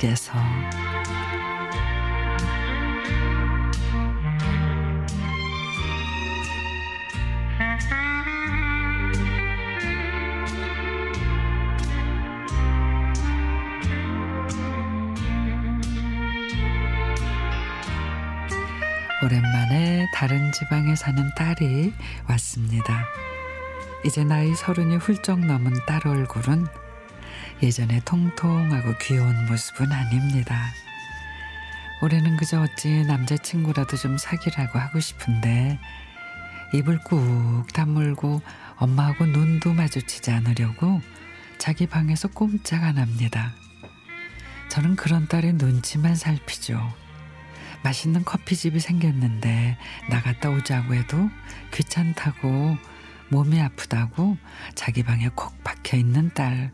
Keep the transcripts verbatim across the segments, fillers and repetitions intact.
속에서 오랜만에 다른 지방에 사는 딸이 왔습니다. 이제 나이 서른이 훌쩍 넘은 딸 얼굴은 예전에 통통하고 귀여운 모습은 아닙니다. 올해는 그저 어찌 남자친구라도 좀 사귀라고 하고 싶은데 입을 꾹 다물고 엄마하고 눈도 마주치지 않으려고 자기 방에서 꼼짝 안 합니다. 저는 그런 딸의 눈치만 살피죠. 맛있는 커피집이 생겼는데 나갔다 오자고 해도 귀찮다고 몸이 아프다고 자기 방에 콕 박혀있는 딸.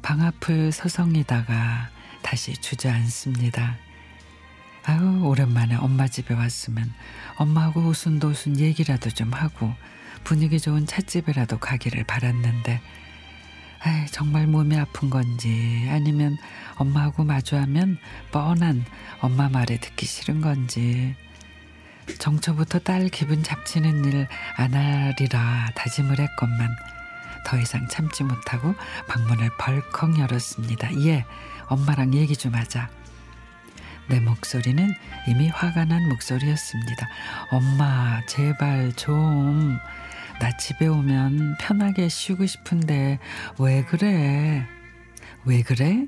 방 앞을 서성이다가 다시 주저앉습니다. 아우, 오랜만에 엄마 집에 왔으면 엄마하고 오순도순 얘기라도 좀 하고 분위기 좋은 찻집이라도 가기를 바랐는데, 아이, 정말 몸이 아픈 건지 아니면 엄마하고 마주하면 뻔한 엄마 말에 듣기 싫은 건지 정초부터 딸 기분 잡치는 일 안 하리라 다짐을 했건만 더 이상 참지 못하고 방문을 벌컥 열었습니다. 예, 엄마랑 얘기 좀 하자. 내 목소리는 이미 화가 난 목소리였습니다. 엄마, 제발 좀... 나 집에 오면 편하게 쉬고 싶은데 왜 그래? 왜 그래?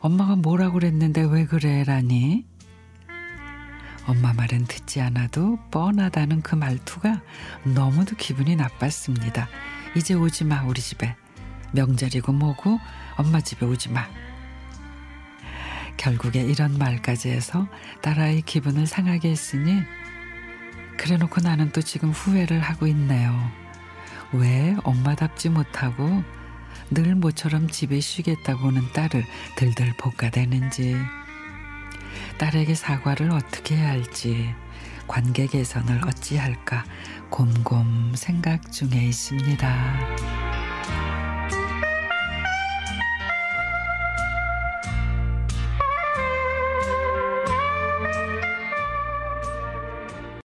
엄마가 뭐라고 그랬는데 왜 그래라니? 엄마 말은 듣지 않아도 뻔하다는 그 말투가 너무도 기분이 나빴습니다. 이제 오지 마, 우리 집에. 명절이고 뭐고 엄마 집에 오지 마. 결국에 이런 말까지 해서 딸아이 기분을 상하게 했으니 그래놓고 나는 또 지금 후회를 하고 있네요. 왜 엄마답지 못하고 늘 모처럼 집에 쉬겠다고 오는 딸을 들들 볶아대는지, 딸에게 사과를 어떻게 해야 할지, 관계 개선을 어찌 할까 곰곰 생각 중에 있습니다.